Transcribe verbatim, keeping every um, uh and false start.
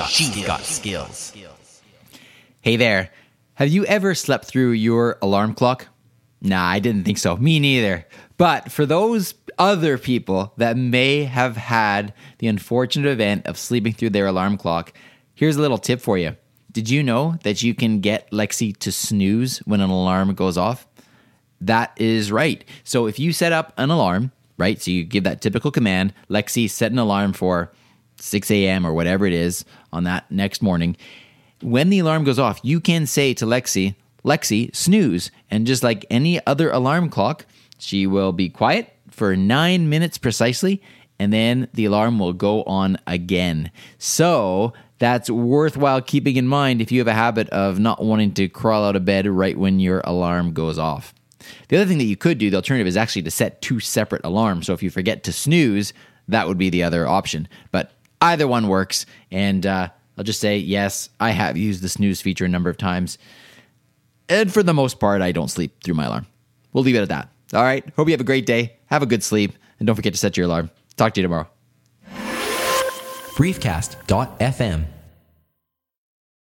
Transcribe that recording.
got, she's got skills. Hey there. Have you ever slept through your alarm clock? Nah, I didn't think so. Me neither. But for those other people that may have had the unfortunate event of sleeping through their alarm clock, here's a little tip for you. Did you know that you can get Lexi to snooze when an alarm goes off? That is right. So if you set up an alarm, right? So you give that typical command, Lexi, set an alarm for six a.m. or whatever it is on that next morning. When the alarm goes off, you can say to Lexi, Lexi, snooze. And just like any other alarm clock, she will be quiet for nine minutes precisely, and then the alarm will go on again. So that's worthwhile keeping in mind if you have a habit of not wanting to crawl out of bed right when your alarm goes off. The other thing that you could do, the alternative, is actually to set two separate alarms. So if you forget to snooze, that would be the other option. But either one works, and uh, I'll just say, yes, I have used the snooze feature a number of times. And for the most part, I don't sleep through my alarm. We'll leave it at that. All right. Hope you have a great day. Have a good sleep. And don't forget to set your alarm. Talk to you tomorrow. briefcast dot f m